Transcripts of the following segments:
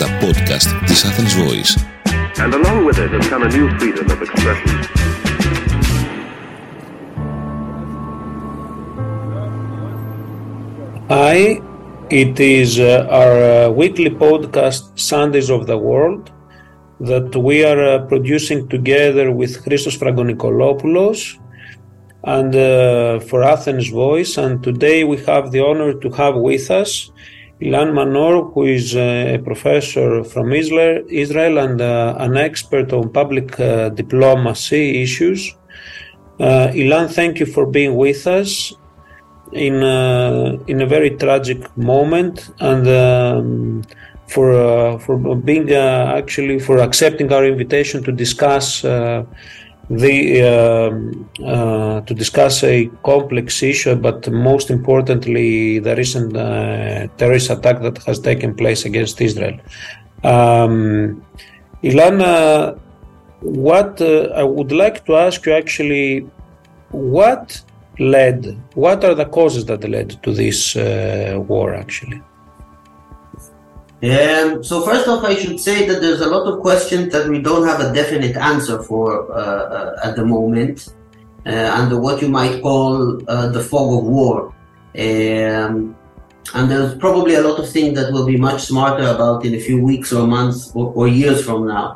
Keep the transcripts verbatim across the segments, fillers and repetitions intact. τα podcast της Athens Voice. And along with it has come a new freedom of expression. Hi, it is our weekly podcast Sundays of the World that we are producing together with Christos Fragonikolopoulos and uh, for Athens Voice, and today we have the honor to have with us Ilan Manor, who is uh, a professor from Israel, Israel and uh, an expert on public uh, diplomacy issues. Uh, Ilan, thank you for being with us in, uh, in a very tragic moment, and um, for, uh, for being uh, actually for accepting our invitation to discuss uh, The, uh, uh, to discuss a complex issue, but most importantly, the recent uh, terrorist attack that has taken place against Israel. Um, Ilan, uh, what uh, I would like to ask you actually, what led, what are the causes that led to this uh, war actually? Um, so first off, I should say that there's a lot of questions that we don't have a definite answer for uh, uh, at the moment, uh, under what you might call uh, the fog of war. Um, and there's probably a lot of things that we'll be much smarter about in a few weeks or months or, or years from now.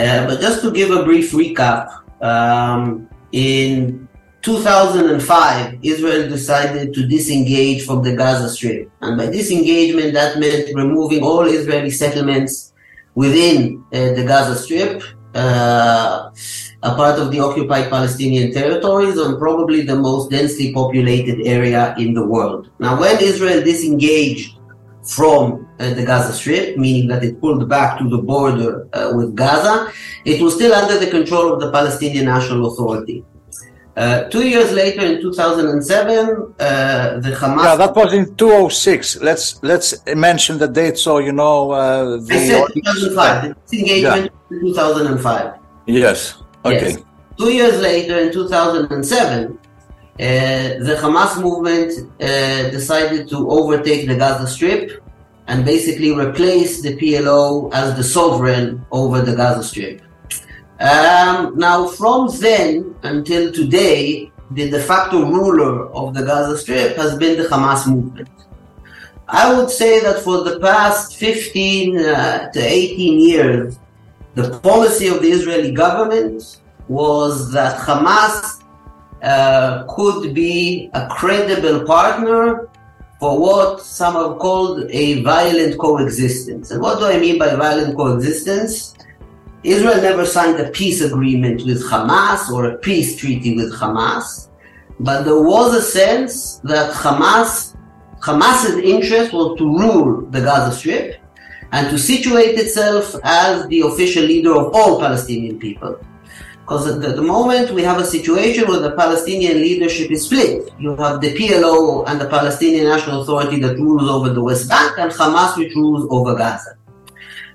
Uh, but just to give a brief recap, um, in two thousand five, Israel decided to disengage from the Gaza Strip. And by disengagement, that meant removing all Israeli settlements within uh, the Gaza Strip, uh, a part of the occupied Palestinian territories, and probably the most densely populated area in the world. Now, when Israel disengaged from uh, the Gaza Strip, meaning that it pulled back to the border uh, with Gaza, it was still under the control of the Palestinian National Authority. Uh, two years later, in two thousand seven, uh, the Hamas... Yeah, that was in two thousand six. Let's let's mention the date so you know... Uh, the I said two thousand five. The disengagement yeah. in two thousand five. Yes, okay. Yes. Two years later, in two thousand seven, uh, the Hamas movement uh, decided to overtake the Gaza Strip and basically replace the P L O as the sovereign over the Gaza Strip. Um, now, from then until today, the de facto ruler of the Gaza Strip has been the Hamas movement. I would say that for the past fifteen uh, to eighteen years, the policy of the Israeli government was that Hamas uh, could be a credible partner for what some have called a violent coexistence. And what do I mean by violent coexistence? Israel never signed a peace agreement with Hamas or a peace treaty with Hamas, but there was a sense that Hamas, Hamas's interest was to rule the Gaza Strip and to situate itself as the official leader of all Palestinian people. Because at the moment we have a situation where the Palestinian leadership is split. You have the P L O and the Palestinian National Authority that rules over the West Bank, and Hamas which rules over Gaza.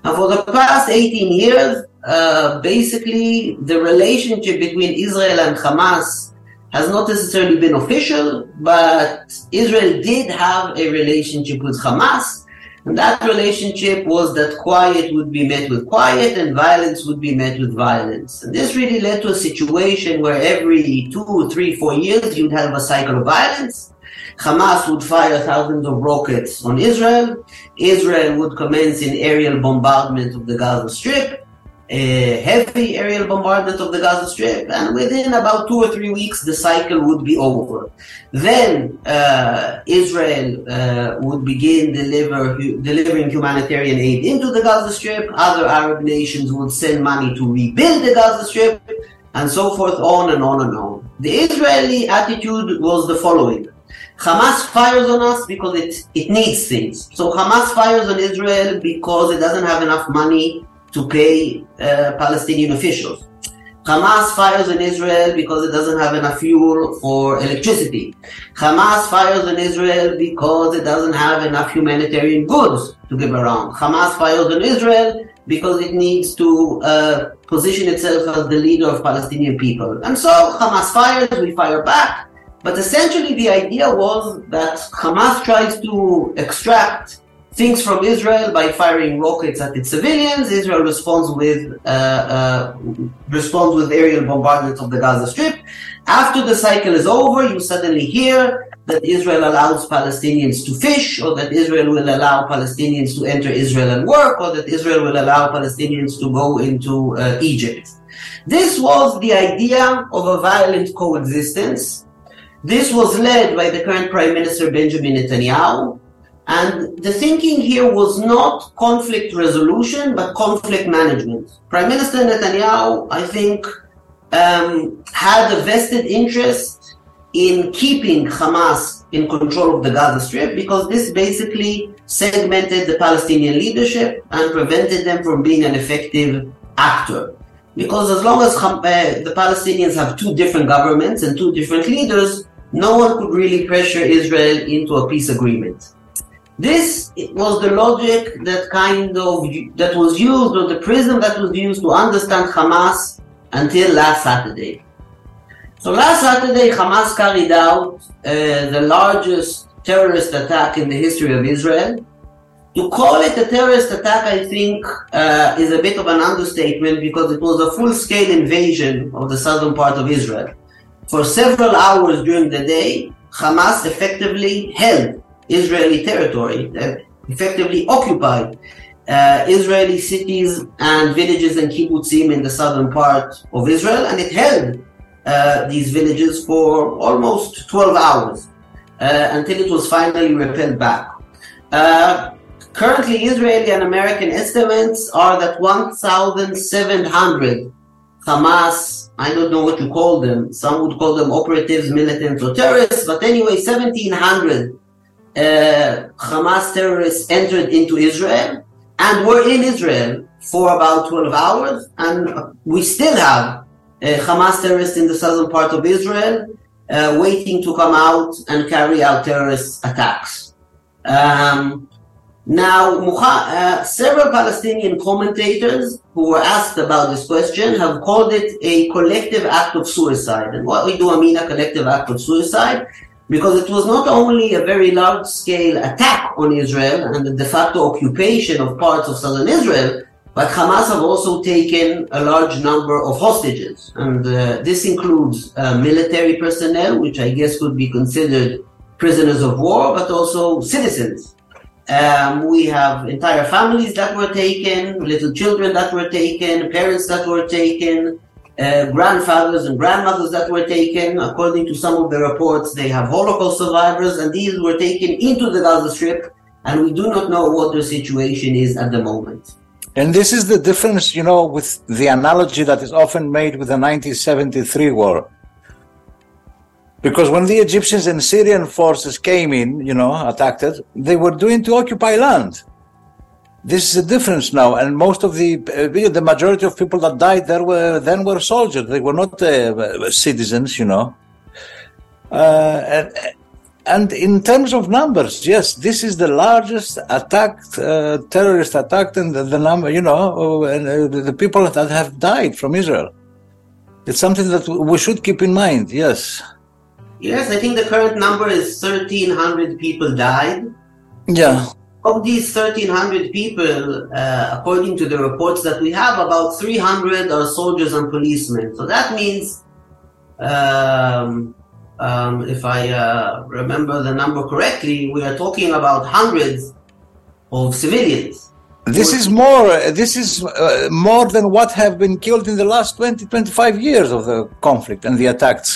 Now, for the past eighteen years, uh, basically the relationship between Israel and Hamas has not necessarily been official, but Israel did have a relationship with Hamas, and that relationship was that quiet would be met with quiet and violence would be met with violence. And this really led to a situation where every two, three, four years you'd have a cycle of violence. Hamas would fire thousands of rockets on Israel. Israel would commence an aerial bombardment of the Gaza Strip, a heavy aerial bombardment of the Gaza Strip, and within about two or three weeks, the cycle would be over. Then uh, Israel uh, would begin deliver, delivering humanitarian aid into the Gaza Strip. Other Arab nations would send money to rebuild the Gaza Strip, and so forth, on and on and on. The Israeli attitude was the following. Hamas fires on us because it, it needs things. So Hamas fires on Israel because it doesn't have enough money to pay uh, Palestinian officials. Hamas fires on Israel because it doesn't have enough fuel for electricity. Hamas fires on Israel because it doesn't have enough humanitarian goods to give around. Hamas fires on Israel because it needs to uh, position itself as the leader of Palestinian people. And so Hamas fires, we fire back. But essentially the idea was that Hamas tries to extract things from Israel by firing rockets at its civilians. Israel responds with uh, uh, responds with aerial bombardments of the Gaza Strip. After the cycle is over, you suddenly hear that Israel allows Palestinians to fish, or that Israel will allow Palestinians to enter Israel and work, or that Israel will allow Palestinians to go into uh, Egypt. This was the idea of a violent coexistence. This was led by the current Prime Minister Benjamin Netanyahu. And the thinking here was not conflict resolution, but conflict management. Prime Minister Netanyahu, I think, um, had a vested interest in keeping Hamas in control of the Gaza Strip, because this basically segmented the Palestinian leadership and prevented them from being an effective actor. Because as long as uh, the Palestinians have two different governments and two different leaders, no one could really pressure Israel into a peace agreement. This was the logic that kind of, that was used, or the prism that was used to understand Hamas until last Saturday. So last Saturday, Hamas carried out uh, the largest terrorist attack in the history of Israel. To call it a terrorist attack, I think, uh, is a bit of an understatement, because it was a full-scale invasion of the southern part of Israel. For several hours during the day, Hamas effectively held Israeli territory, uh, effectively occupied uh, Israeli cities and villages and kibbutzim in the southern part of Israel, and it held uh, these villages for almost twelve hours uh, until it was finally repelled back. Uh, Currently, Israeli and American estimates are that one thousand seven hundred Hamas, I don't know what you call them, some would call them operatives, militants, or terrorists, but anyway, seventeen hundred uh, Hamas terrorists entered into Israel and were in Israel for about twelve hours, and we still have uh, Hamas terrorists in the southern part of Israel uh, waiting to come out and carry out terrorist attacks. Um, Now, uh, several Palestinian commentators who were asked about this question have called it a collective act of suicide. And what we do, I mean a collective act of suicide, because it was not only a very large-scale attack on Israel and the de facto occupation of parts of southern Israel, but Hamas have also taken a large number of hostages. And uh, this includes uh, military personnel, which I guess could be considered prisoners of war, but also citizens. Um, we have entire families that were taken, little children that were taken, parents that were taken, uh, grandfathers and grandmothers that were taken. According to some of the reports, they have Holocaust survivors, and these were taken into the Gaza Strip, and we do not know what their situation is at the moment. And this is the difference, you know, with the analogy that is often made with the nineteen seventy-three war. Because when the Egyptians and Syrian forces came in, you know, attacked it, they were doing to occupy land. This is the difference now. And most of the, uh, the majority of people that died there were, then were soldiers. They were not uh, citizens, you know. Uh, and, and in terms of numbers, yes, this is the largest attacked, uh, terrorist attack, and the, the number, you know, and, uh, the people that have died from Israel. It's something that we should keep in mind, yes. Yes, I think the current number is thirteen hundred people died. Yeah. Of these thirteen hundred people, uh, according to the reports that we have, about three hundred are soldiers and policemen. So that means, um, um, if I uh, remember the number correctly, we are talking about hundreds of civilians. This so is more. This is uh, more than what have been killed in the last twenty, twenty-five years of the conflict and the attacks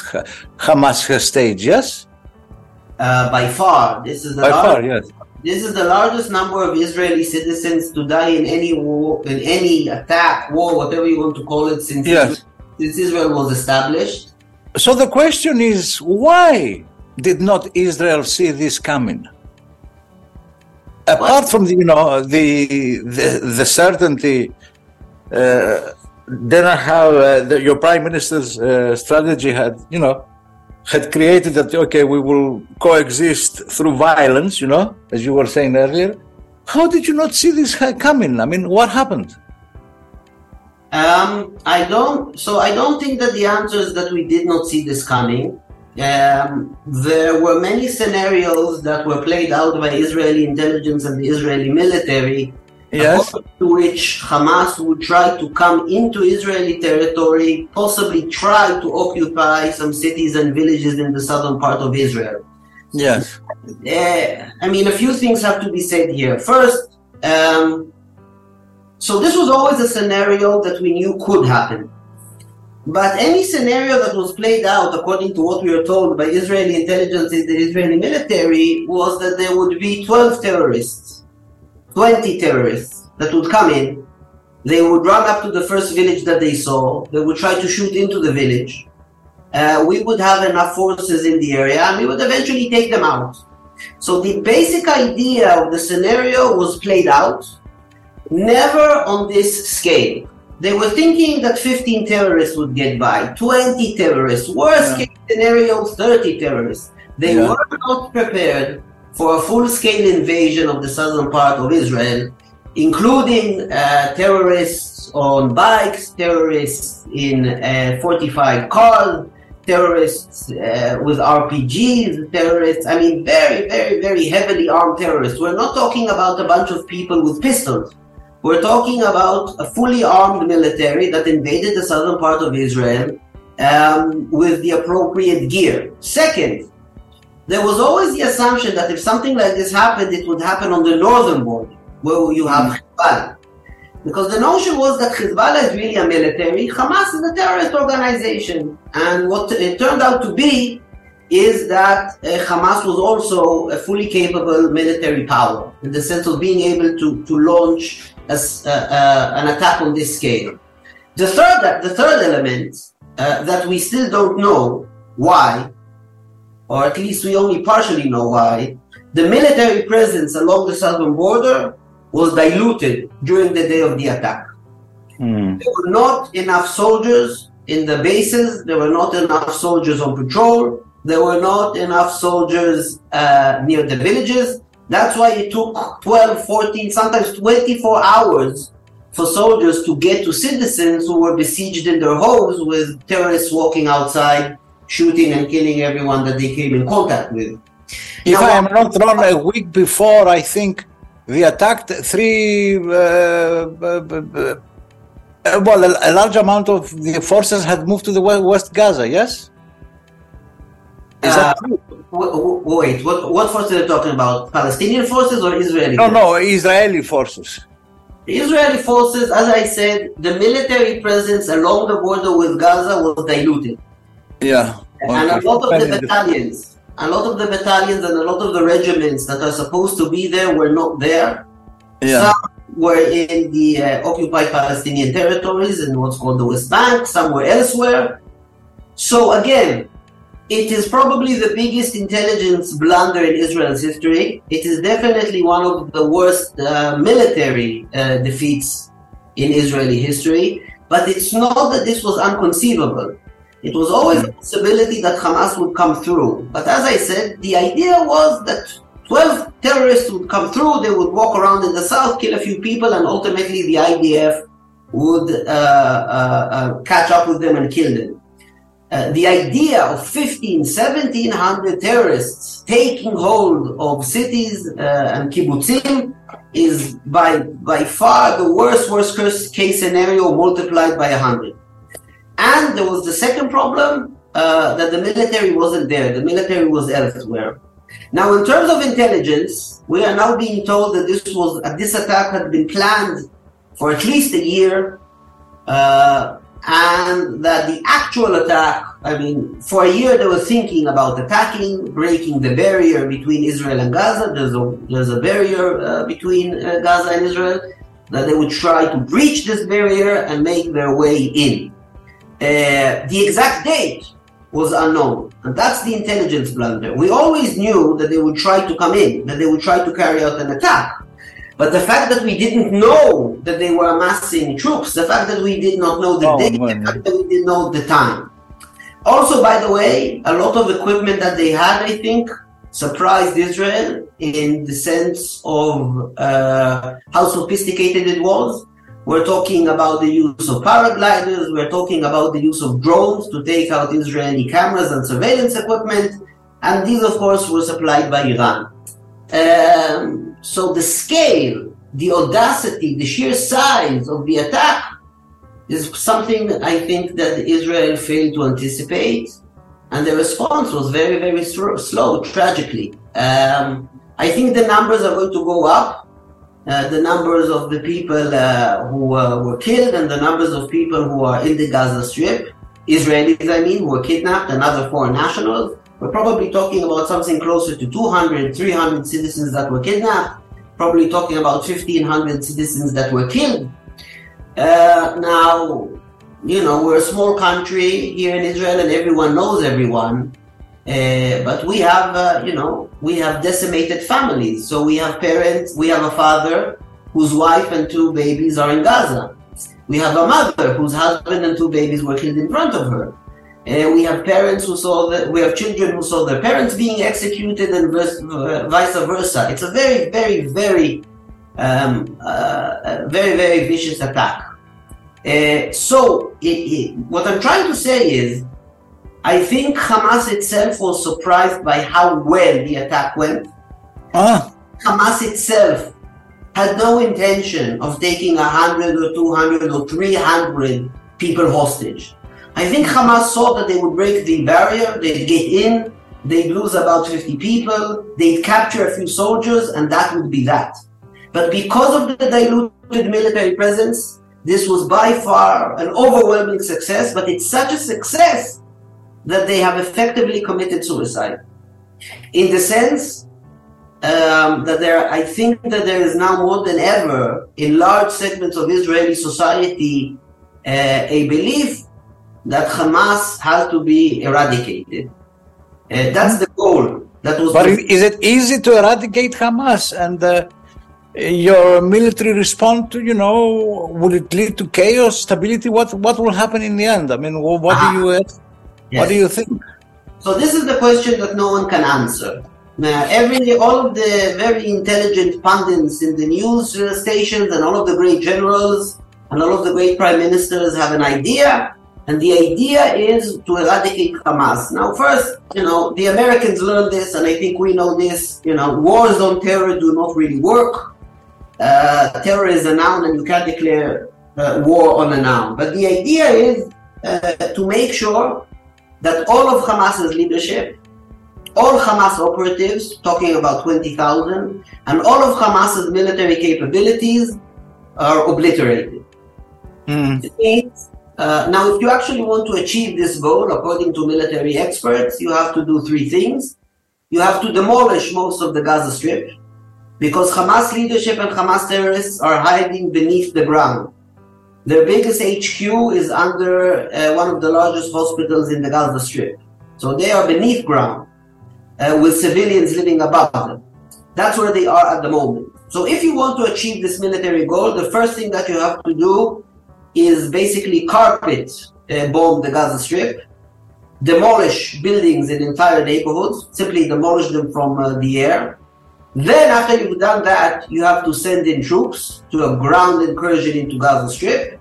Hamas has staged. Yes, uh, by far, this is the by largest, far. Yes, this is the largest number of Israeli citizens to die in any war, in any attack, war, whatever you want to call it, since yes. since Israel was established. So the question is, why did not Israel see this coming? Apart from the, you know, the the, the certainty, uh, then how uh, the, your prime minister's uh, strategy had, you know, had created that. Okay, we will coexist through violence. You know, as you were saying earlier, how did you not see this coming? I mean, what happened? Um, I don't. So I don't think that the answer is that we did not see this coming. Um, there were many scenarios that were played out by Israeli intelligence and the Israeli military, yes, according to which Hamas would try to come into Israeli territory, possibly try to occupy some cities and villages in the southern part of Israel. Yes. Uh, I mean, a few things have to be said here. First, um, so this was always a scenario that we knew could happen. But any scenario that was played out, according to what we were told by Israeli intelligence and the Israeli military, was that there would be twelve terrorists, twenty terrorists that would come in. They would run up to the first village that they saw. They would try to shoot into the village. Uh, we would have enough forces in the area, and we would eventually take them out. So the basic idea of the scenario was played out, never on this scale. They were thinking that fifteen terrorists would get by, twenty terrorists, worst yeah. case scenario, thirty terrorists. They yeah. were not prepared for a full-scale invasion of the southern part of Israel, including uh, terrorists on bikes, terrorists in uh, fortified cars, terrorists uh, with R P Gs, terrorists, I mean, very, very, very heavily armed terrorists. We're not talking about a bunch of people with pistols. We're talking about a fully armed military that invaded the southern part of Israel um, with the appropriate gear. Second, there was always the assumption that if something like this happened, it would happen on the northern border, where you have Hezbollah. Because the notion was that Hezbollah is really a military, Hamas is a terrorist organization. And what it turned out to be is that uh, Hamas was also a fully capable military power, in the sense of being able to, to launch as uh, uh, an attack on this scale. The third, the third element uh, that we still don't know why, or at least we only partially know why, the military presence along the southern border was diluted during the day of the attack. Mm. There were not enough soldiers in the bases, there were not enough soldiers on patrol, there were not enough soldiers uh, near the villages. That's why it took twelve, fourteen, sometimes twenty-four hours for soldiers to get to citizens who were besieged in their homes, with terrorists walking outside, shooting and killing everyone that they came in contact with. If now, I am not wrong, a week before, I think, the attack, three, uh, uh, uh, well, a, a large amount of the forces had moved to the West Gaza, yes? Is that true? Uh, Wait, what, what forces are you talking about? Palestinian forces or Israeli forces? No, no, Israeli forces. Israeli forces, as I said, the military presence along the border with Gaza was diluted. Yeah. And okay. a lot of the battalions, a lot of the battalions and a lot of the regiments that are supposed to be there were not there. Yeah. Some were in the uh, occupied Palestinian territories in what's called the West Bank, some were elsewhere. So again, it is probably the biggest intelligence blunder in Israel's history. It is definitely one of the worst uh, military uh, defeats in Israeli history. But it's not that this was inconceivable. It was always a possibility that Hamas would come through. But as I said, the idea was that twelve terrorists would come through, they would walk around in the south, kill a few people, and ultimately the I D F would uh, uh, uh, catch up with them and kill them. Uh, the idea of fifteen, seventeen hundred terrorists taking hold of cities uh, and kibbutzim is by by far the worst, worst case scenario multiplied by one hundred. And there was the second problem, uh, that the military wasn't there. The military was elsewhere. Now, in terms of intelligence, we are now being told that this was uh, this attack had been planned for at least a year, uh, and that the actual attack, I mean, for a year they were thinking about attacking, breaking the barrier between Israel and Gaza. There's a, there's a barrier uh, between uh, Gaza and Israel, that they would try to breach this barrier and make their way in. Uh, the exact date was unknown, and that's the intelligence blunder. We always knew that they would try to come in, that they would try to carry out an attack. But the fact that we didn't know that they were amassing troops, the fact that we did not know the oh, date, man. the fact that we didn't know the time. Also, by the way, a lot of equipment that they had, I think, surprised Israel in the sense of uh, how sophisticated it was. We're talking about the use of paragliders. We're talking about the use of drones to take out Israeli cameras and surveillance equipment. And these, of course, were supplied by Iran. Um, so the scale, the audacity, the sheer size of the attack is something I think that Israel failed to anticipate. And the response was very, very slow, tragically. Um, I think the numbers are going to go up. Uh, the numbers of the people uh, who uh, were killed and the numbers of people who are in the Gaza Strip, Israelis, I mean, who were kidnapped and other foreign nationals. We're probably talking about something closer to two hundred, three hundred citizens that were kidnapped, probably talking about fifteen hundred citizens that were killed. Uh, now, you know, we're a small country here in Israel and everyone knows everyone. Uh, but we have, uh, you know, we have decimated families. So we have parents, we have a father whose wife and two babies are in Gaza. We have a mother whose husband and two babies were killed in front of her. Uh, we have parents who saw the, we have children who saw their parents being executed and vers- uh, vice versa. It's a very, very, very, um, uh, very, very vicious attack. Uh, so it, it, what I'm trying to say is, I think Hamas itself was surprised by how well the attack went. Oh. Hamas itself had no intention of taking one hundred or two hundred or three hundred people hostage. I think Hamas saw that they would break the barrier, they'd get in, they'd lose about fifty people, they'd capture a few soldiers, and that would be that. But because of the diluted military presence, this was by far an overwhelming success, but it's such a success that they have effectively committed suicide. In the sense um, that there, I think that there is now more than ever in large segments of Israeli society uh, a belief that Hamas has to be eradicated. Uh, that's the goal. That was. But the- is it easy to eradicate Hamas? And uh, your military response to, you know, will it lead to chaos, stability? What what will happen in the end? I mean, what ah. do you... Uh, Yes. What do you think? So this is the question that no one can answer. Now, every, all of the very intelligent pundits in the news stations and all of the great generals and all of the great prime ministers have an idea. And the idea is to eradicate Hamas. Now, first, you know, the Americans learned this and I think we know this. You know, wars on terror do not really work. Uh, terror is a noun and you can't declare uh, war on a noun. But the idea is uh, to make sure that all of Hamas's leadership, all Hamas operatives, talking about twenty thousand, and all of Hamas's military capabilities are obliterated. Mm. It means, uh, now, if you actually want to achieve this goal, according to military experts, you have to do three things. You have to demolish most of the Gaza Strip, because Hamas leadership and Hamas terrorists are hiding beneath the ground. Their biggest H Q is under uh, one of the largest hospitals in the Gaza Strip. So they are beneath ground, uh, with civilians living above them. That's where they are at the moment. So if you want to achieve this military goal, the first thing that you have to do is basically carpet uh, bomb the Gaza Strip, demolish buildings in entire neighborhoods, simply demolish them from uh, the air. Then after you've done that, you have to send in troops to a ground incursion into Gaza Strip.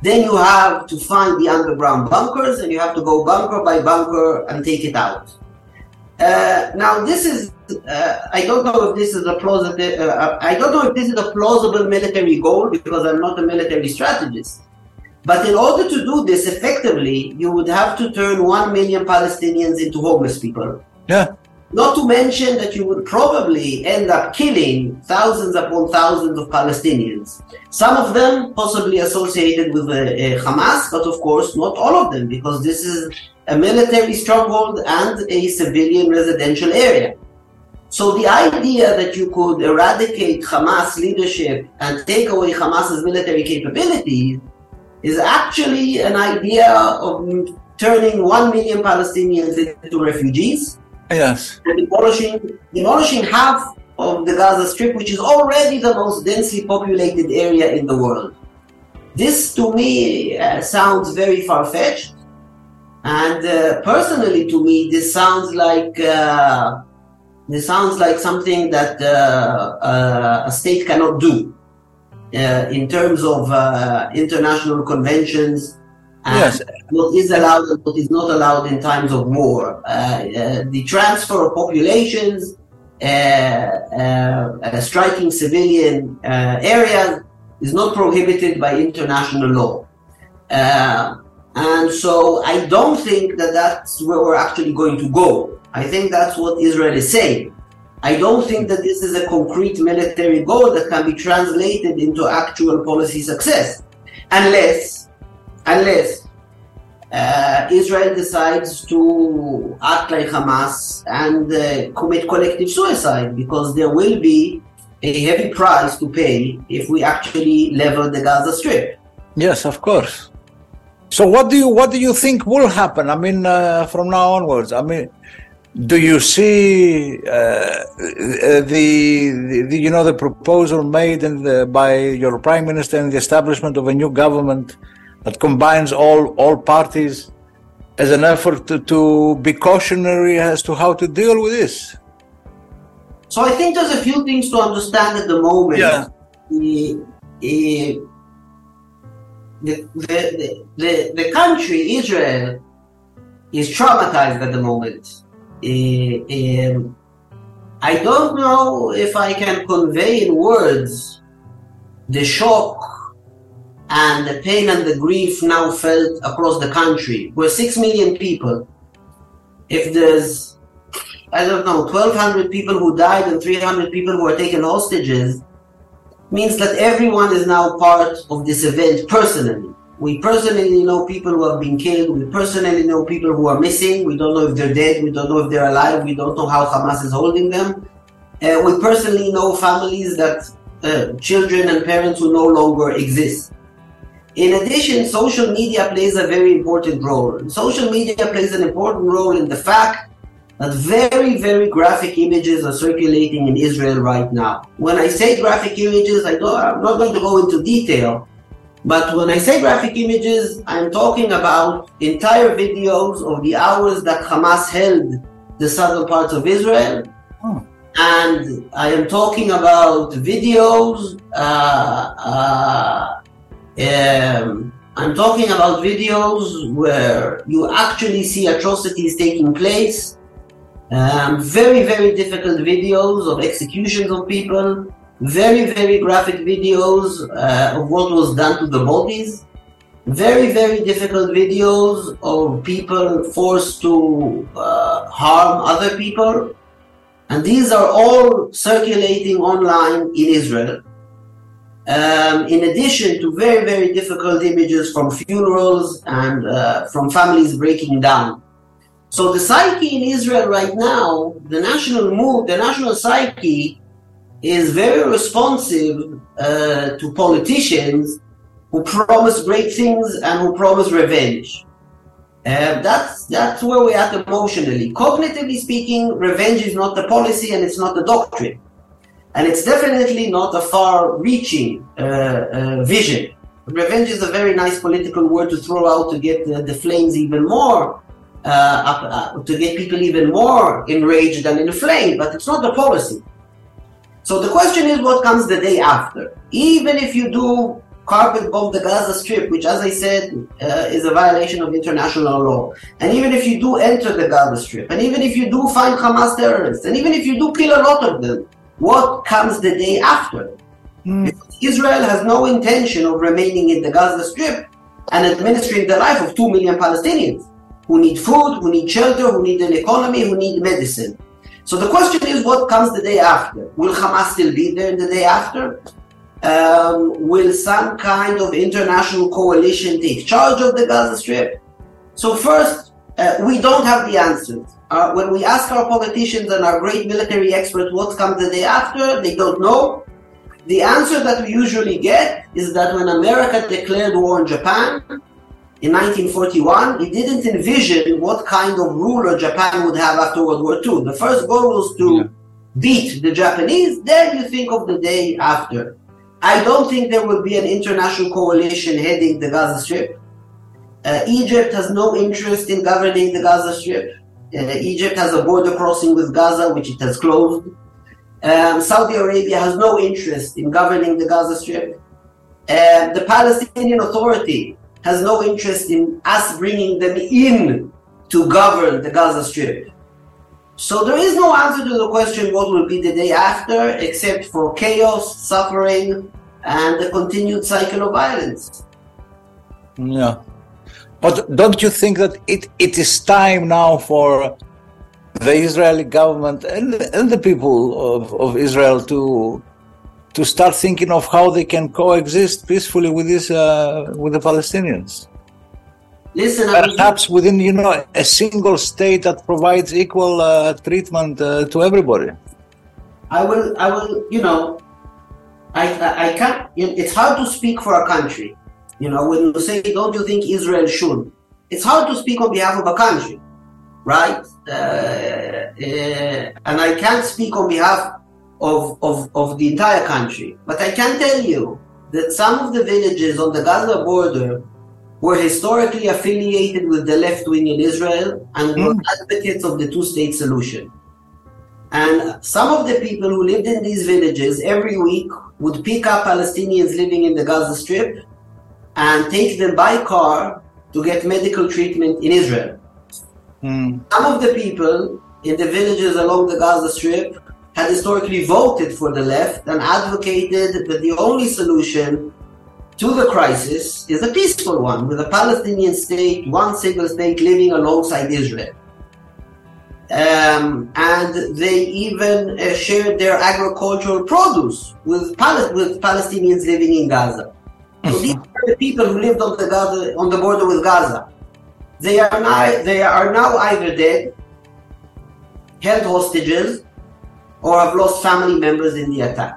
Then you have to find the underground bunkers and you have to go bunker by bunker and take it out. Uh, now this is, uh, I don't know if this is a plausible, uh, I don't know if this is a plausible military goal because I'm not a military strategist. But in order to do this effectively, you would have to turn one million Palestinians into homeless people. Yeah. Not to mention that you would probably end up killing thousands upon thousands of Palestinians. Some of them possibly associated with uh, uh, Hamas, but of course not all of them, because this is a military stronghold and a civilian residential area. So the idea that you could eradicate Hamas leadership and take away Hamas's military capabilities is actually an idea of turning one million Palestinians into refugees. Yes. And demolishing, demolishing half of the Gaza Strip, which is already the most densely populated area in the world. This, to me, uh, sounds very far-fetched. And uh, personally, to me, this sounds like uh, this sounds like something that uh, uh, a state cannot do. uh, in terms of uh, international conventions and yes. what is allowed and what is not allowed in times of war. Uh, uh, the transfer of populations, uh, uh, uh, striking civilian uh, areas is not prohibited by international law. Uh, and so I don't think that that's where we're actually going to go. I think that's what Israel is saying. I don't think that this is a concrete military goal that can be translated into actual policy success, unless, unless uh, Israel decides to act like Hamas and uh, commit collective suicide, because there will be a heavy price to pay if we actually level the Gaza Strip. Yes, of course. So, what do you what do you think will happen? I mean, uh, from now onwards, I mean. Do you see uh, the, the you know the proposal made in the, by your Prime Minister and the establishment of a new government that combines all all parties as an effort to, to be cautionary as to how to deal with this? So I think there's a few things to understand at the moment. Yeah. The, the, the, the, the country, Israel, is traumatized at the moment. Uh, um, I don't know if I can convey in words the shock and the pain and the grief now felt across the country. We're six million people. If there's, I don't know, twelve hundred people who died and three hundred people who are taken hostages, means that everyone is now part of this event personally. We personally know people who have been killed. We personally know people who are missing. We don't know if they're dead. We don't know if they're alive. We don't know how Hamas is holding them. Uh, we personally know families that, uh, children and parents who no longer exist. In addition, social media plays a very important role. Social media plays an important role in the fact that very, very graphic images are circulating in Israel right now. When I say graphic images, I don't, I'm not going to go into detail. But when I say graphic images, I'm talking about entire videos of the hours that Hamas held the southern parts of Israel. Oh. And I am talking about videos, uh, uh, um, I'm talking about videos where you actually see atrocities taking place. Um, very, very difficult videos of executions of people. Very, very graphic videos uh, of what was done to the bodies. Very, very difficult videos of people forced to uh, harm other people. And these are all circulating online in Israel. Um, in addition to very, very difficult images from funerals and uh, from families breaking down. So the psyche in Israel right now, the national mood, the national psyche, is very responsive uh, to politicians who promise great things and who promise revenge. Uh, that's that's where we're at emotionally. Cognitively speaking, revenge is not the policy and it's not the doctrine. And it's definitely not a far-reaching uh, uh, vision. Revenge is a very nice political word to throw out to get the, the flames even more, uh, up, uh, to get people even more enraged and inflamed, but it's not the policy. So the question is, what comes the day after? Even if you do carpet bomb the Gaza Strip, which, as I said, uh, is a violation of international law, and even if you do enter the Gaza Strip, and even if you do find Hamas terrorists, and even if you do kill a lot of them, what comes the day after? Mm. Because Israel has no intention of remaining in the Gaza Strip and administering the life of two million Palestinians who need food, who need shelter, who need an economy, who need medicine. So the question is, what comes the day after? Will Hamas still be there in the day after? Um, will some kind of international coalition take charge of the Gaza Strip? So first, uh, we don't have the answers. Uh, when we ask our politicians and our great military experts what comes the day after, they don't know. The answer that we usually get is that when America declared war on Japan in nineteen forty-one, it didn't envision what kind of ruler Japan would have after World War Two. The first goal was to yeah. beat the Japanese, then you think of the day after. I don't think there will be an international coalition heading the Gaza Strip. Uh, Egypt has no interest in governing the Gaza Strip. Uh, Egypt has a border crossing with Gaza, which it has closed. Um, Saudi Arabia has no interest in governing the Gaza Strip. Uh, the Palestinian Authority has no interest in us bringing them in to govern the Gaza Strip. So there is no answer to the question what will be the day after, except for chaos, suffering, and the continued cycle of violence. Yeah. But don't you think that it, it is time now for the Israeli government and, and the people of, of Israel to to start thinking of how they can coexist peacefully with this uh, with the Palestinians? Listen, perhaps I mean, within you know a single state that provides equal uh, treatment uh, to everybody. I will, I will, you know, I, I, I can't. It's hard to speak for a country. You know, when you say, don't you think Israel should? It's hard to speak on behalf of a country, right? Uh, uh, and I can't speak on behalf of, of, of the entire country. But I can tell you that some of the villages on the Gaza border were historically affiliated with the left wing in Israel and were mm. advocates of the two-state solution. And some of the people who lived in these villages every week would pick up Palestinians living in the Gaza Strip and take them by car to get medical treatment in Israel. Mm. Some of the people in the villages along the Gaza Strip had historically voted for the left and advocated that the only solution to the crisis is a peaceful one, with a Palestinian state, one single state living alongside Israel. Um, and they even uh, shared their agricultural produce with, Pal- with Palestinians living in Gaza. So these are the people who lived on the Gaza, on the border with Gaza. They are now they are now either dead, held hostages, or have lost family members in the attack.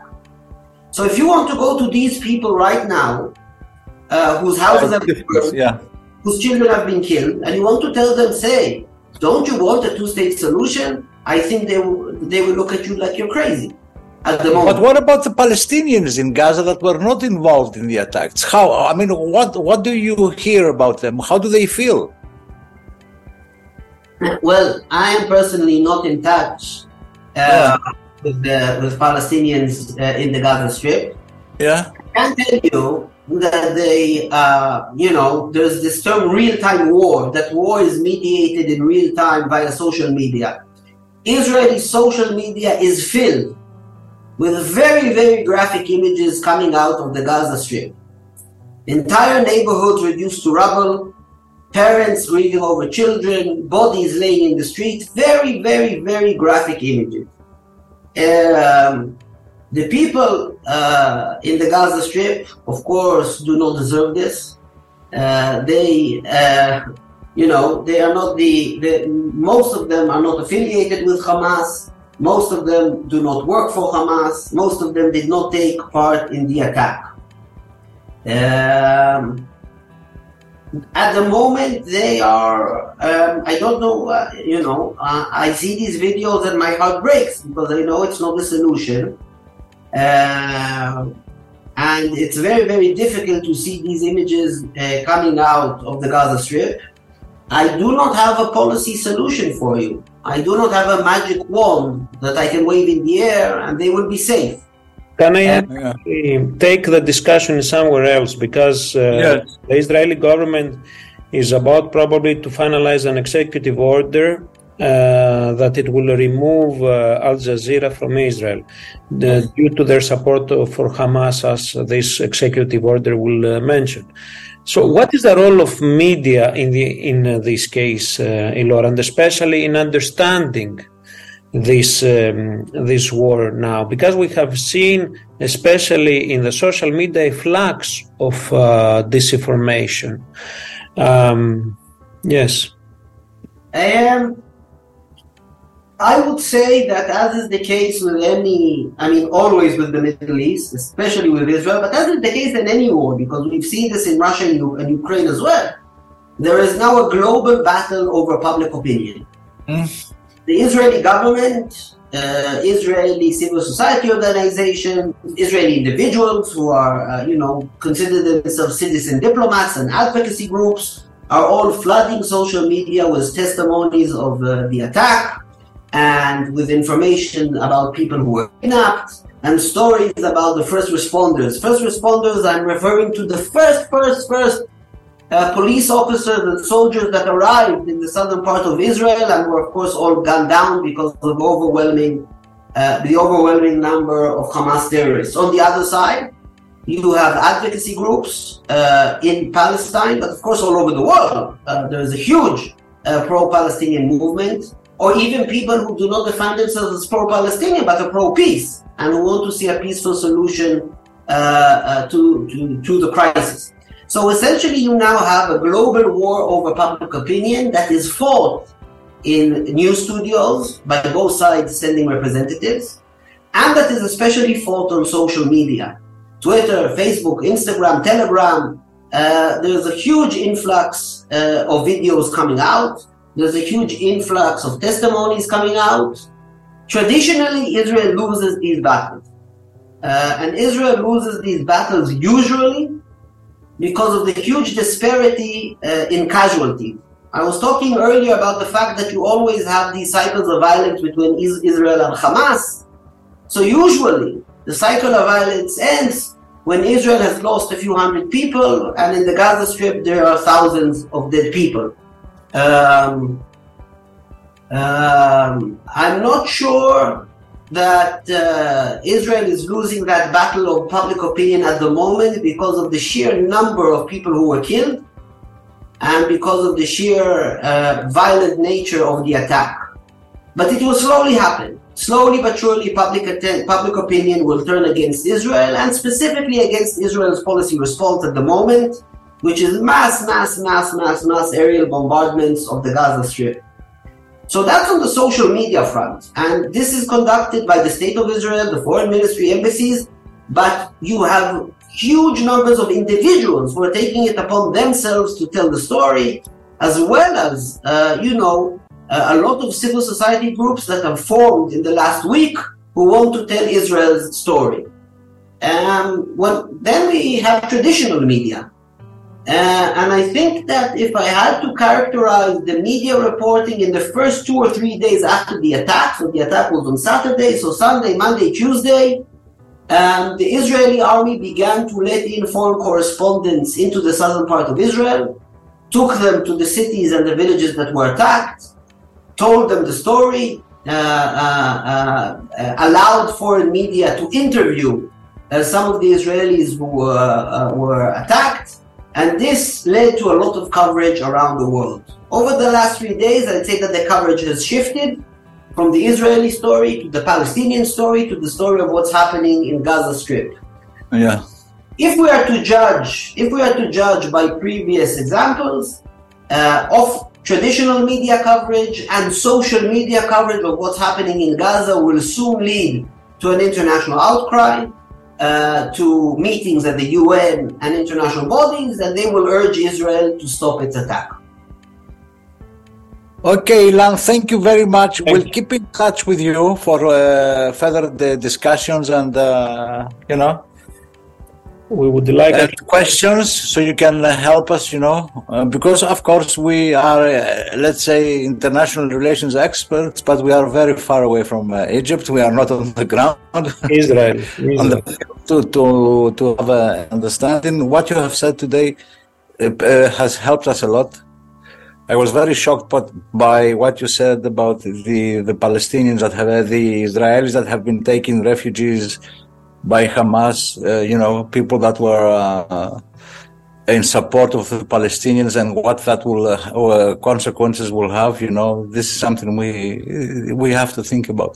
So if you want to go to these people right now, uh, whose houses have been burned, yeah. whose children have been killed, and you want to tell them, say, don't you want a two-state solution? I think they will, they will look at you like you're crazy. At the moment. But what about the Palestinians in Gaza that were not involved in the attacks? How, I mean, what, what do you hear about them? How do they feel? Well, I am personally not in touch uh, oh. with, the, with Palestinians uh, in the Gaza Strip. Yeah. I can tell you that they, uh, you know, there's this term real-time war, that war is mediated in real-time via social media. Israeli social media is filled with very, very graphic images coming out of the Gaza Strip. Entire neighborhoods reduced to rubble, parents grieving over children, bodies laying in the street, very, very, very graphic images. Um, the people uh, in the Gaza Strip, of course, do not deserve this. Uh, they, uh, you know, they are not the, the, most of them are not affiliated with Hamas. Most of them do not work for Hamas. Most of them did not take part in the attack. Um, at the moment, they are, um, I don't know, uh, you know, uh, I see these videos and my heart breaks because I know it's not the solution. Uh, and it's very, very difficult to see these images uh, coming out of the Gaza Strip. I do not have a policy solution for you. I do not have a magic wand that I can wave in the air and they will be safe. Can I uh, take the discussion somewhere else? Because uh, yes. the Israeli government is about probably to finalize an executive order uh, that it will remove uh, Al Jazeera from Israel uh, due to their support for Hamas, as this executive order will uh, mention. So what is the role of media in the in this case, uh, Ilor, and especially in understanding this um, this war now? Because we have seen, especially in the social media, a flux of uh, disinformation. Um, yes. Um, I would say that, as is the case with any, I mean, always with the Middle East, especially with Israel, but as is the case in any war, because we've seen this in Russia and Ukraine as well, there is now a global battle over public opinion. Mm. The Israeli government, uh, Israeli civil society organizations, Israeli individuals who are, uh, you know, consider themselves citizen diplomats and advocacy groups are all flooding social media with testimonies of uh, the attack, and with information about people who were kidnapped, and stories about the first responders. First responders, I'm referring to the first, first, first uh, police officers and soldiers that arrived in the southern part of Israel and were, of course, all gunned down because of overwhelming, uh, the overwhelming number of Hamas terrorists. On the other side, you have advocacy groups uh, in Palestine, but of course all over the world. Uh, there is a huge uh, pro-Palestinian movement, or even people who do not define themselves as pro-Palestinian, but are pro-peace, and who want to see a peaceful solution uh, uh, to, to, to the crisis. So essentially you now have a global war over public opinion that is fought in news studios by both sides sending representatives, and that is especially fought on social media. Twitter, Facebook, Instagram, Telegram, uh, there's a huge influx uh, of videos coming out. There's a huge influx of testimonies coming out. Traditionally, Israel loses these battles. Uh, and Israel loses these battles usually because of the huge disparity uh, in casualties. I was talking earlier about the fact that you always have these cycles of violence between is- Israel and Hamas. So usually, the cycle of violence ends when Israel has lost a few hundred people, and in the Gaza Strip there are thousands of dead people. Um, um, I'm not sure that uh, Israel is losing that battle of public opinion at the moment because of the sheer number of people who were killed and because of the sheer uh, violent nature of the attack. But it will slowly happen. Slowly but surely, public, atten- public opinion will turn against Israel, and specifically against Israel's policy response at the moment, which is mass, mass, mass, mass, mass aerial bombardments of the Gaza Strip. So that's on the social media front. And this is conducted by the State of Israel, the Foreign Ministry, embassies, but you have huge numbers of individuals who are taking it upon themselves to tell the story, as well as, uh, you know, Uh, a lot of civil society groups that have formed in the last week who want to tell Israel's story. Um, well, then we have traditional media. Uh, and I think that if I had to characterize the media reporting in the first two or three days after the attack, so the attack was on Saturday, so Sunday, Monday, Tuesday, um, the Israeli army began to let in foreign correspondents into the southern part of Israel, took them to the cities and the villages that were attacked, told them the story, uh, uh, uh, allowed foreign media to interview uh, some of the Israelis who were, uh, were attacked, and this led to a lot of coverage around the world. Over the last three days, I'd say that the coverage has shifted from the Israeli story to the Palestinian story to the story of what's happening in Gaza Strip. Yeah. If we are to judge, if we are to judge by previous examples uh, of traditional media coverage and social media coverage of what's happening in Gaza will soon lead to an international outcry, uh, to meetings at the U N and international bodies, and they will urge Israel to stop its attack. Okay, Ilan, thank you very much. Thank we'll you. Keep in touch with you for uh, further the discussions and, uh, you know, we would like uh, questions, so you can help us, you know, uh, because of course we are, uh, let's say, international relations experts, but we are very far away from uh, Egypt. We are not on the ground. Israel, Israel. on the, to to to have an understanding. What you have said today uh, uh, has helped us a lot. I was very shocked, but by what you said about the the Palestinians that have uh, the Israelis that have been taking refugees by Hamas, uh, you know, people that were uh, in support of the Palestinians, and what that will uh, or consequences will have. You know, this is something we we have to think about.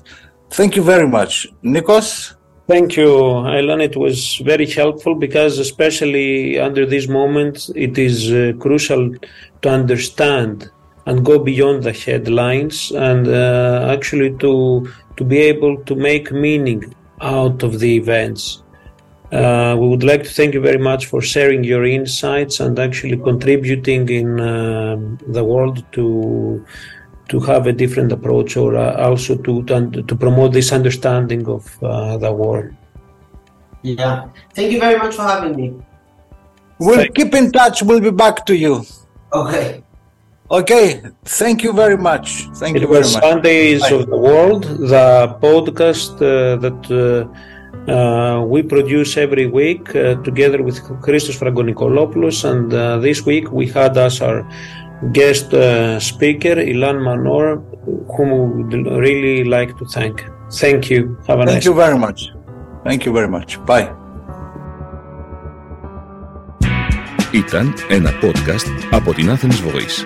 Thank you very much, Nikos. Thank you, Ilan. It was very helpful because, especially under this moment, it is uh, crucial to understand and go beyond the headlines, and uh, actually to to be able to make meaning out of the events. Uh, we would like to thank you very much for sharing your insights and actually contributing in uh, the world to to have a different approach, or uh, also to, to to promote this understanding of uh, the world. Yeah, thank you very much for having me. We'll Thanks. Keep in touch. We'll be back to you. Okay. Okay, thank you very much. Thank it you very much. It was Sundays Bye. Of the World, the podcast uh, that uh, uh, we produce every week uh, together with Christos Fragonikolopoulos, and uh, this week we had as our guest uh, speaker Ilan Manor, whom we would really like to thank. Thank you. Have a thank nice you day. Very much. Thank you very much. Bye. Ήταν ένα podcast από την Athens Voice.